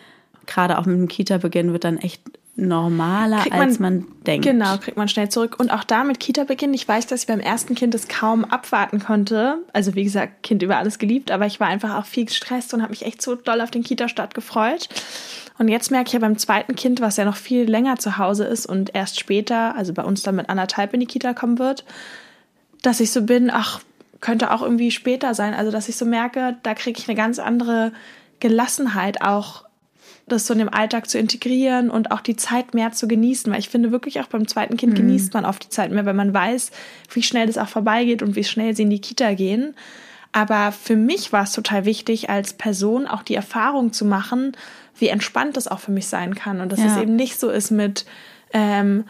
gerade auch mit dem Kita-Beginn, wird dann echt normaler, man, als man denkt. Genau, kriegt man schnell zurück. Und auch da mit Kita-Beginn, ich weiß, dass ich beim ersten Kind das kaum abwarten konnte. Also wie gesagt, Kind über alles geliebt, aber ich war einfach auch viel gestresst und habe mich echt so doll auf den Kita-Start gefreut. Und jetzt merke ich ja beim zweiten Kind, was ja noch viel länger zu Hause ist und erst später, also bei uns dann mit anderthalb in die Kita kommen wird, dass ich so bin, ach, könnte auch irgendwie später sein. Also dass ich so merke, da kriege ich eine ganz andere Gelassenheit auch, das so in dem Alltag zu integrieren und auch die Zeit mehr zu genießen. Weil ich finde wirklich auch beim zweiten Kind genießt man oft die Zeit mehr, weil man weiß, wie schnell das auch vorbeigeht und wie schnell sie in die Kita gehen. Aber für mich war es total wichtig, als Person auch die Erfahrung zu machen, wie entspannt das auch für mich sein kann. Und dass ja. es eben nicht so ist mit, ähm,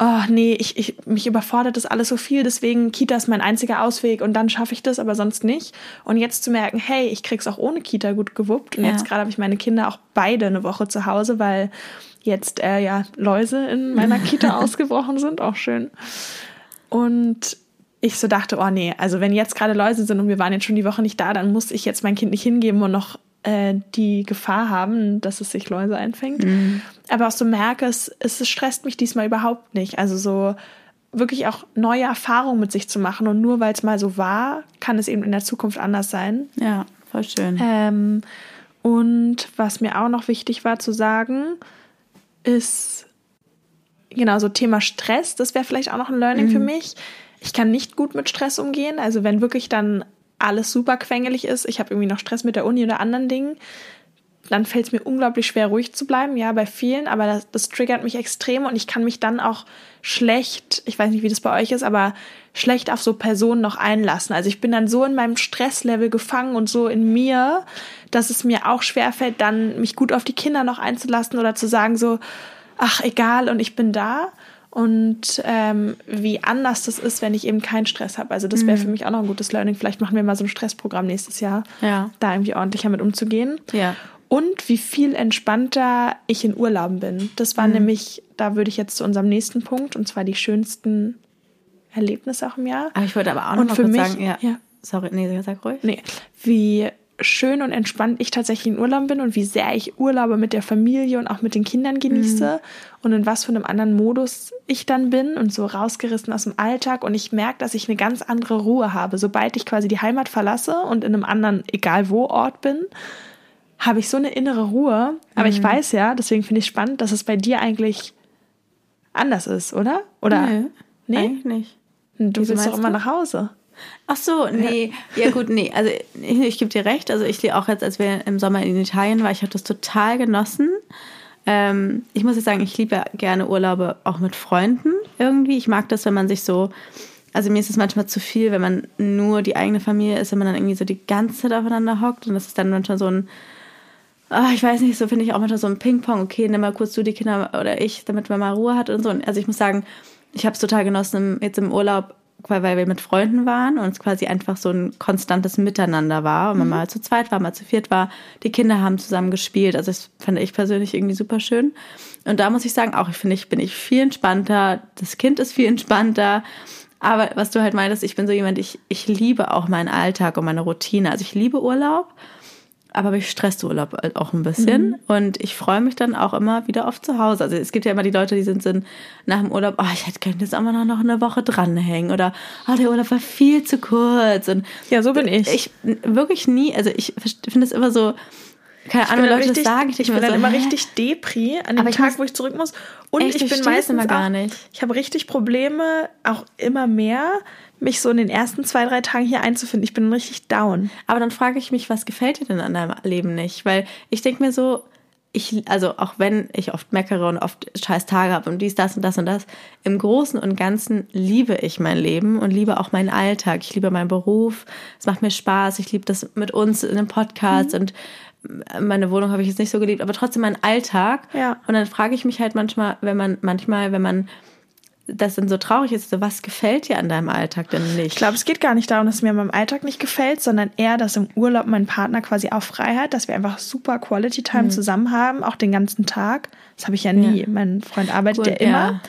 oh nee, ich, ich, mich überfordert das alles so viel, deswegen Kita ist mein einziger Ausweg und dann schaffe ich das, aber sonst nicht. Und jetzt zu merken, hey, ich krieg's auch ohne Kita gut gewuppt. Und ja. jetzt gerade habe ich meine Kinder auch beide eine Woche zu Hause, weil jetzt äh, ja Läuse in meiner Kita ausgebrochen sind, auch schön. Und ich so dachte, oh nee, also wenn jetzt gerade Läuse sind und wir waren jetzt schon die Woche nicht da, dann muss ich jetzt mein Kind nicht hingeben und noch die Gefahr haben, dass es sich Läuse einfängt. Mhm. Aber auch so merke, es, es stresst mich diesmal überhaupt nicht. Also so wirklich auch neue Erfahrungen mit sich zu machen. Und nur weil es mal so war, kann es eben in der Zukunft anders sein. Ja, voll schön. Ähm, und was mir auch noch wichtig war zu sagen, ist genau so Thema Stress. Das wäre vielleicht auch noch ein Learning mhm. für mich. Ich kann nicht gut mit Stress umgehen. Also wenn wirklich dann alles super quengelig ist, ich habe irgendwie noch Stress mit der Uni oder anderen Dingen, dann fällt es mir unglaublich schwer, ruhig zu bleiben, ja, bei vielen, aber das, das triggert mich extrem und ich kann mich dann auch schlecht, ich weiß nicht, wie das bei euch ist, aber schlecht auf so Personen noch einlassen. Also ich bin dann so in meinem Stresslevel gefangen und so in mir, dass es mir auch schwerfällt, dann mich gut auf die Kinder noch einzulassen oder zu sagen so, ach, egal und ich bin da. Und ähm, wie anders das ist, wenn ich eben keinen Stress habe. Also das wäre für mich auch noch ein gutes Learning. Vielleicht machen wir mal so ein Stressprogramm nächstes Jahr, ja. da irgendwie ordentlicher mit umzugehen. Ja. Und wie viel entspannter ich in Urlauben bin. Das war mhm. nämlich, da würde ich jetzt zu unserem nächsten Punkt, und zwar die schönsten Erlebnisse auch im Jahr. Aber ich wollte aber auch noch mal kurz mich, sagen, ja, ja. sorry, nee, sag ruhig. Nee, wie schön und entspannt ich tatsächlich in Urlaub bin und wie sehr ich Urlaube mit der Familie und auch mit den Kindern genieße. Mhm. Und in was für einem anderen Modus ich dann bin und so rausgerissen aus dem Alltag. Und ich merke, dass ich eine ganz andere Ruhe habe. Sobald ich quasi die Heimat verlasse und in einem anderen, egal wo, Ort bin, habe ich so eine innere Ruhe. Aber mhm. ich weiß ja, deswegen finde ich spannend, dass es bei dir eigentlich anders ist, oder? Oder? Nee, nee? Eigentlich nicht. Du Wieso willst doch immer du? Nach Hause. Ach so, nee, ja gut, nee, also ich, ich gebe dir recht, also ich auch jetzt, als wir im Sommer in Italien waren, ich habe das total genossen. Ähm, ich muss jetzt sagen, ich liebe gerne Urlaube auch mit Freunden irgendwie. Ich mag das, wenn man sich so, also mir ist es manchmal zu viel, wenn man nur die eigene Familie ist, wenn man dann irgendwie so die ganze Zeit aufeinander hockt und das ist dann manchmal so ein, oh, ich weiß nicht, so finde ich auch manchmal so ein Ping-Pong, okay, nimm mal kurz du die Kinder oder ich, damit man mal Ruhe hat und so. Und also ich muss sagen, ich habe es total genossen jetzt im Urlaub, weil wir mit Freunden waren und es quasi einfach so ein konstantes Miteinander war und man mhm. mal zu zweit war, mal zu viert war. Die Kinder haben zusammen gespielt, also das fand ich persönlich irgendwie super schön. Und da muss ich sagen, auch ich finde, ich bin ich viel entspannter, das Kind ist viel entspannter, aber was du halt meintest, ich bin so jemand, ich, ich liebe auch meinen Alltag und meine Routine, also ich liebe Urlaub, aber ich stresst Urlaub halt auch ein bisschen mhm. und ich freue mich dann auch immer wieder auf zu Hause. Also es gibt ja immer die Leute, die sind, sind nach dem Urlaub, oh, ich hätte könnte jetzt aber noch eine Woche dranhängen oder oh, der Urlaub war viel zu kurz. Und ja, so bin ich. Ich wirklich nie, also ich finde es immer so, Keine Ahnung, Leute richtig, das sagen. Ich, ich bin so, dann immer hä? richtig Depri an dem Tag, muss, wo ich zurück muss. Und echt, ich bin meistens immer gar nicht. Auch, ich habe richtig Probleme, auch immer mehr, mich so in den ersten zwei, drei Tagen hier einzufinden. Ich bin richtig down. Aber dann frage ich mich, was gefällt dir denn an deinem Leben nicht? Weil ich denke mir so, ich, also auch wenn ich oft meckere und oft scheiß Tage habe und dies, das und das und das, im Großen und Ganzen liebe ich mein Leben und liebe auch meinen Alltag. Ich liebe meinen Beruf, es macht mir Spaß, ich liebe das mit uns in einem Podcast mhm. und meine Wohnung habe ich jetzt nicht so geliebt, aber trotzdem meinen Alltag. Ja. Und dann frage ich mich halt manchmal, wenn man, manchmal, wenn man das dann so traurig ist, so was gefällt dir an deinem Alltag denn nicht? Ich glaube, es geht gar nicht darum, dass mir an meinem Alltag nicht gefällt, sondern eher, dass im Urlaub mein Partner quasi auch frei hat, dass wir einfach super Quality Time mhm. zusammen haben, auch den ganzen Tag. Das habe ich ja nie. Ja. Mein Freund arbeitet Gut, ja immer. Ja.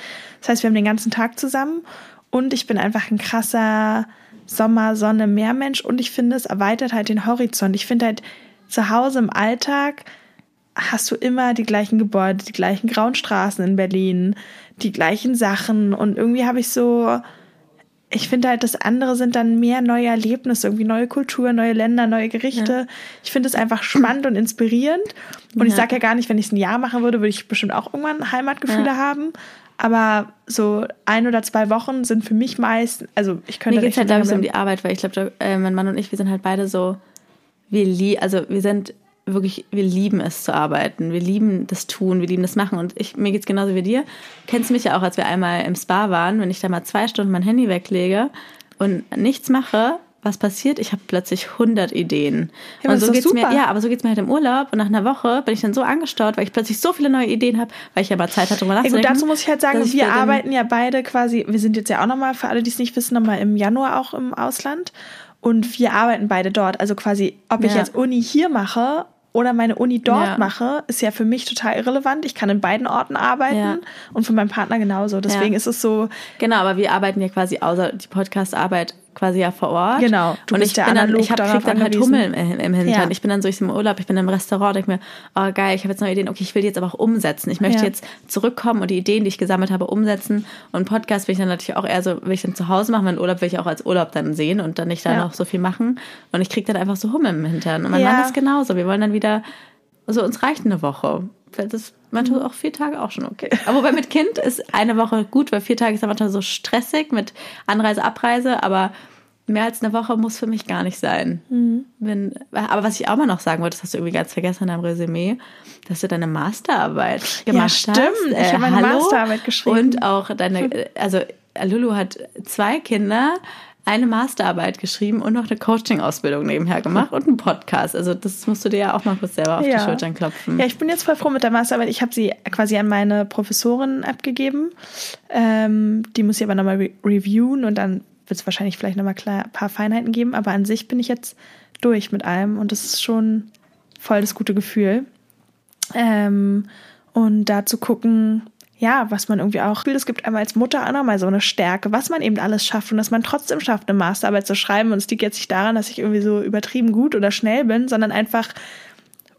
Das heißt, wir haben den ganzen Tag zusammen und ich bin einfach ein krasser Sommer, Sonne, Meermensch und ich finde, es erweitert halt den Horizont. Ich finde halt, zu Hause im Alltag hast du immer die gleichen Gebäude, die gleichen grauen Straßen in Berlin, die gleichen Sachen und irgendwie habe ich so, ich finde halt, das andere sind dann mehr neue Erlebnisse, irgendwie neue Kultur, neue Länder, neue Gerichte. Ja. Ich finde es einfach spannend und inspirierend und ja. ich sage ja gar nicht, wenn ich es ein Jahr machen würde, würde ich bestimmt auch irgendwann Heimatgefühle ja. haben. Aber so ein oder zwei Wochen sind für mich meist, also ich könnte... Mir geht es halt, glaube ich, um die Arbeit, weil ich glaube, äh, mein Mann und ich, wir sind halt beide so... Wir lieben, also wir sind wirklich, wir lieben es zu arbeiten. Wir lieben das Tun, wir lieben das Machen. Und ich, mir geht's genauso wie dir. Kennst mich ja auch, als wir einmal im Spa waren, wenn ich da mal zwei Stunden mein Handy weglege und nichts mache, was passiert? Ich habe plötzlich hundert Ideen. Ja, und so geht's super. mir, ja, aber so geht's mir halt im Urlaub. Und nach einer Woche bin ich dann so angestaut, weil ich plötzlich so viele neue Ideen habe, weil ich ja mal Zeit hatte, drüber nachzudenken. Ja, gut, dazu muss ich halt sagen, wir arbeiten ja beide quasi. Wir sind jetzt ja auch nochmal, für alle, die es nicht wissen, nochmal im Januar auch im Ausland. Und wir arbeiten beide dort. Also quasi, ob ja. ich jetzt Uni hier mache oder meine Uni dort ja. mache, ist ja für mich total irrelevant. Ich kann in beiden Orten arbeiten ja. und für meinen Partner genauso. Deswegen ja. ist es so... Genau, aber wir arbeiten ja quasi außer die Podcast-Arbeit quasi ja vor Ort. Genau. Du und bist ich ja bin analog dann, ich hab, krieg dann halt Hummeln im, im Hintern. Ja. Ich bin dann so ich bin im Urlaub, ich bin im Restaurant, denke mir, oh geil, ich habe jetzt neue Ideen. Okay, ich will die jetzt aber auch umsetzen. Ich möchte ja. jetzt zurückkommen und die Ideen, die ich gesammelt habe, umsetzen. Und Podcast will ich dann natürlich auch eher so, will ich dann zu Hause machen. Meinen Urlaub will ich auch als Urlaub dann sehen und dann nicht dann ja. noch so viel machen. Und ich kriege dann einfach so Hummeln im Hintern. Und mein ja. Mann ist genauso. Wir wollen dann wieder, also uns reicht eine Woche. Das ist manchmal auch vier Tage auch schon okay. Aber wobei mit Kind ist eine Woche gut, weil vier Tage ist ja manchmal so stressig mit Anreise, Abreise, aber mehr als eine Woche muss für mich gar nicht sein. Mhm. Wenn, aber was ich auch mal noch sagen wollte, das hast du irgendwie ganz vergessen in deinem Resümee, dass du deine Masterarbeit gemacht hast. Ja, stimmt. Hast. Äh, ich habe meine Hallo. Masterarbeit geschrieben. Und auch deine, also Lulu hat zwei Kinder, eine Masterarbeit geschrieben und noch eine Coaching-Ausbildung nebenher gemacht und einen Podcast. Also das musst du dir ja auch mal kurz selber auf ja. die Schultern klopfen. Ja, ich bin jetzt voll froh mit der Masterarbeit. Ich habe sie quasi an meine Professorin abgegeben. Ähm, die muss ich aber nochmal re- reviewen und dann wird es wahrscheinlich vielleicht nochmal ein paar Feinheiten geben. Aber an sich bin ich jetzt durch mit allem und das ist schon voll das gute Gefühl. Ähm, und da zu gucken... Ja, was man irgendwie auch will. Es gibt einmal als Mutter auch nochmal so eine Stärke, was man eben alles schafft und dass man trotzdem schafft, eine Masterarbeit zu schreiben. Und es liegt jetzt nicht daran, dass ich irgendwie so übertrieben gut oder schnell bin, sondern einfach,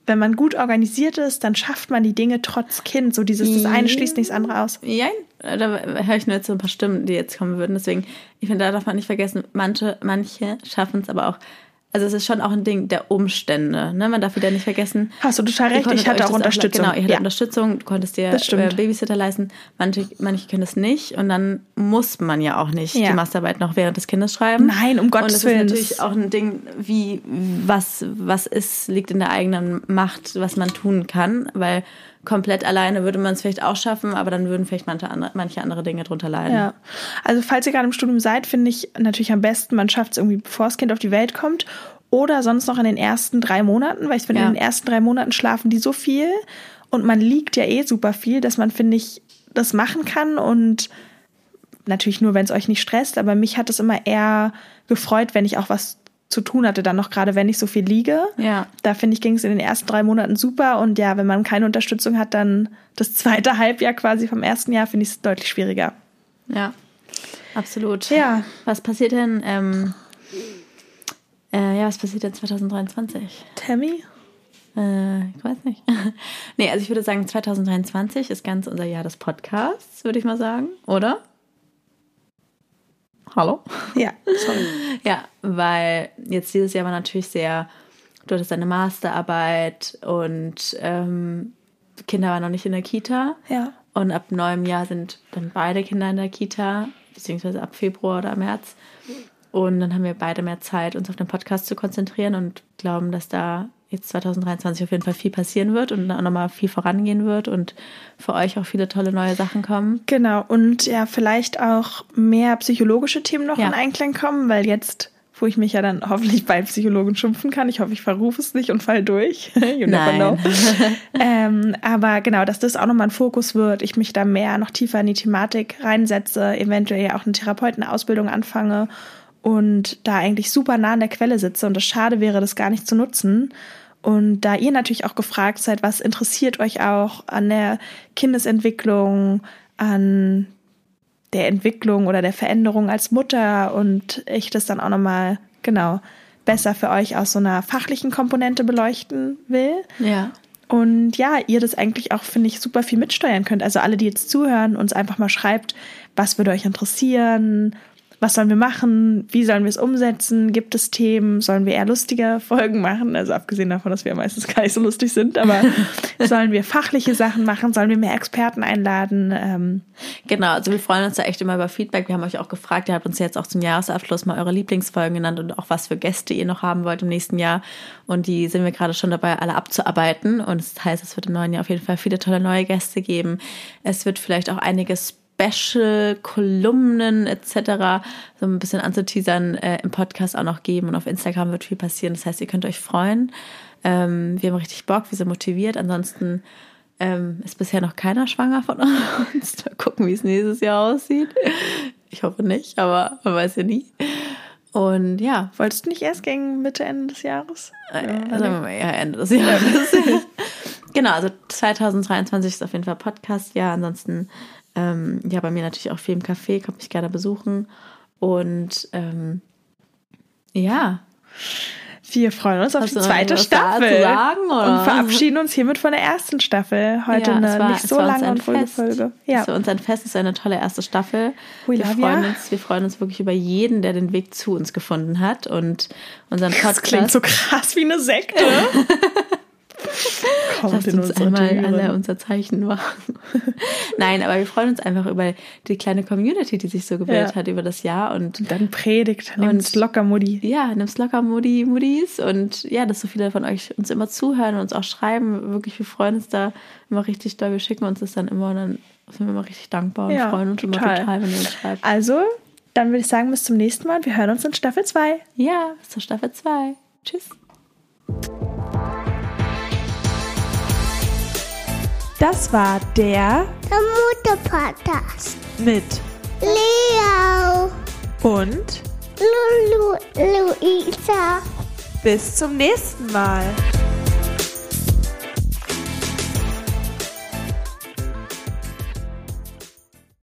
wenn man gut organisiert ist, dann schafft man die Dinge trotz Kind. So dieses, das eine schließt nichts andere aus. Ja, da höre ich nur jetzt so ein paar Stimmen, die jetzt kommen würden. Deswegen, ich finde, da darf man nicht vergessen, manche, manche schaffen es aber auch. Also es ist schon auch ein Ding der Umstände. Ne? Man darf wieder nicht vergessen. Hast du total recht, ich hatte auch Unterstützung. Auch, genau, ich hatte ja. Unterstützung, du konntest dir äh, Babysitter leisten. Manche, manche können das nicht und dann muss man ja auch nicht ja. die Masterarbeit noch während des Kindes schreiben. Nein, um Gottes Willen. Und das ist natürlich auch ein Ding, wie was, was ist, liegt in der eigenen Macht, was man tun kann, weil... Komplett alleine würde man es vielleicht auch schaffen, aber dann würden vielleicht manche andere, manche andere Dinge drunter leiden. Ja. Also falls ihr gerade im Studium seid, finde ich natürlich am besten, man schafft es irgendwie, bevor das Kind auf die Welt kommt oder sonst noch in den ersten drei Monaten, weil ich finde, ja. in den ersten drei Monaten schlafen die so viel und man liegt ja eh super viel, dass man, finde ich, das machen kann und natürlich nur, wenn es euch nicht stresst, aber mich hat es immer eher gefreut, wenn ich auch was zu tun hatte, dann noch gerade, wenn ich so viel liege. Ja. Da, finde ich, ging es in den ersten drei Monaten super. Und ja, wenn man keine Unterstützung hat, dann das zweite Halbjahr quasi vom ersten Jahr, finde ich es deutlich schwieriger. Ja, absolut. Ja. Was passiert denn, ähm, äh, ja, was passiert denn zwanzig dreiundzwanzig? Tammy? Äh, ich weiß nicht. Nee, also ich würde sagen, zwanzig dreiundzwanzig ist ganz unser Jahr des Podcasts, würde ich mal sagen, oder? Hallo? Ja, sorry. Ja, weil jetzt dieses Jahr war natürlich sehr du hattest deine Masterarbeit und ähm, Kinder waren noch nicht in der Kita. Ja. Und ab neuem Jahr sind dann beide Kinder in der Kita, beziehungsweise ab Februar oder März. Und dann haben wir beide mehr Zeit, uns auf den Podcast zu konzentrieren und glauben, dass da jetzt zwanzig dreiundzwanzig auf jeden Fall viel passieren wird und auch nochmal viel vorangehen wird und für euch auch viele tolle neue Sachen kommen. Genau, und ja, vielleicht auch mehr psychologische Themen noch ja. in Einklang kommen, weil jetzt, wo ich mich ja dann hoffentlich bei Psychologen schimpfen kann, ich hoffe, ich verrufe es nicht und fall durch. You never know. ähm, aber genau, dass das auch nochmal ein Fokus wird, ich mich da mehr noch tiefer in die Thematik reinsetze, eventuell ja auch eine Therapeutenausbildung anfange und da eigentlich super nah an der Quelle sitze und es schade wäre, das gar nicht zu nutzen. Und da ihr natürlich auch gefragt seid, was interessiert euch auch an der Kindesentwicklung, an der Entwicklung oder der Veränderung als Mutter und ich das dann auch nochmal, genau, besser für euch aus so einer fachlichen Komponente beleuchten will. Ja. Und ja, ihr das eigentlich auch, finde ich, super viel mitsteuern könnt. Also alle, die jetzt zuhören, uns einfach mal schreibt, was würde euch interessieren, was sollen wir machen, wie sollen wir es umsetzen, gibt es Themen, sollen wir eher lustige Folgen machen, also abgesehen davon, dass wir meistens gar nicht so lustig sind, aber sollen wir fachliche Sachen machen, sollen wir mehr Experten einladen? Ähm genau, also wir freuen uns da echt immer über Feedback, wir haben euch auch gefragt, ihr habt uns jetzt auch zum Jahresabschluss mal eure Lieblingsfolgen genannt und auch was für Gäste ihr noch haben wollt im nächsten Jahr und die sind wir gerade schon dabei, alle abzuarbeiten und das heißt, es wird im neuen Jahr auf jeden Fall viele tolle neue Gäste geben, es wird vielleicht auch einiges Special, Kolumnen et cetera so ein bisschen anzuteasern äh, im Podcast auch noch geben und auf Instagram wird viel passieren, das heißt, ihr könnt euch freuen. Ähm, wir haben richtig Bock, wir sind motiviert, ansonsten ähm, ist bisher noch keiner schwanger von uns. Mal gucken, wie es nächstes Jahr aussieht. Ich hoffe nicht, aber man weiß ja nie. Und ja. Wolltest du nicht erst gegen Mitte, Ende des Jahres? Äh, ja, sagen wir mal eher Ende des Jahres. Genau, also zwanzig dreiundzwanzig ist auf jeden Fall Podcast-Jahr, ansonsten Ähm, ja, bei mir natürlich auch viel im Café, kommt mich gerne besuchen und ähm, ja. Wir freuen uns auf die zweite Staffel sagen, und verabschieden uns hiermit von der ersten Staffel. Heute ja, eine war, nicht so lange und ruhige Folge. Ja. Es war uns ein Fest, es ist eine tolle erste Staffel. We wir, freuen uns, wir freuen uns wirklich über jeden, der den Weg zu uns gefunden hat und unseren Podcast. Das klingt so krass wie eine Sekte. Lasst uns einmal Türen. Alle unser Zeichen machen. Nein, aber wir freuen uns einfach über die kleine Community, die sich so gebildet ja. hat über das Jahr. Und, und dann predigt, nimmst locker Muddi. Ja, nimmst locker Muddi, Muddis. Und ja, dass so viele von euch uns immer zuhören und uns auch schreiben. Wirklich, wir freuen uns da immer richtig doll. Wir schicken uns das dann immer und dann sind wir immer richtig dankbar und ja, freuen uns total. Immer total, wenn ihr uns schreibt. Also, dann würde ich sagen, bis zum nächsten Mal. Wir hören uns in Staffel zwei. Ja, bis zur Staffel zwei. Tschüss. Das war der Der-Deine-Mutter-Podcast mit Leo und Lulu Luisa. Bis zum nächsten Mal.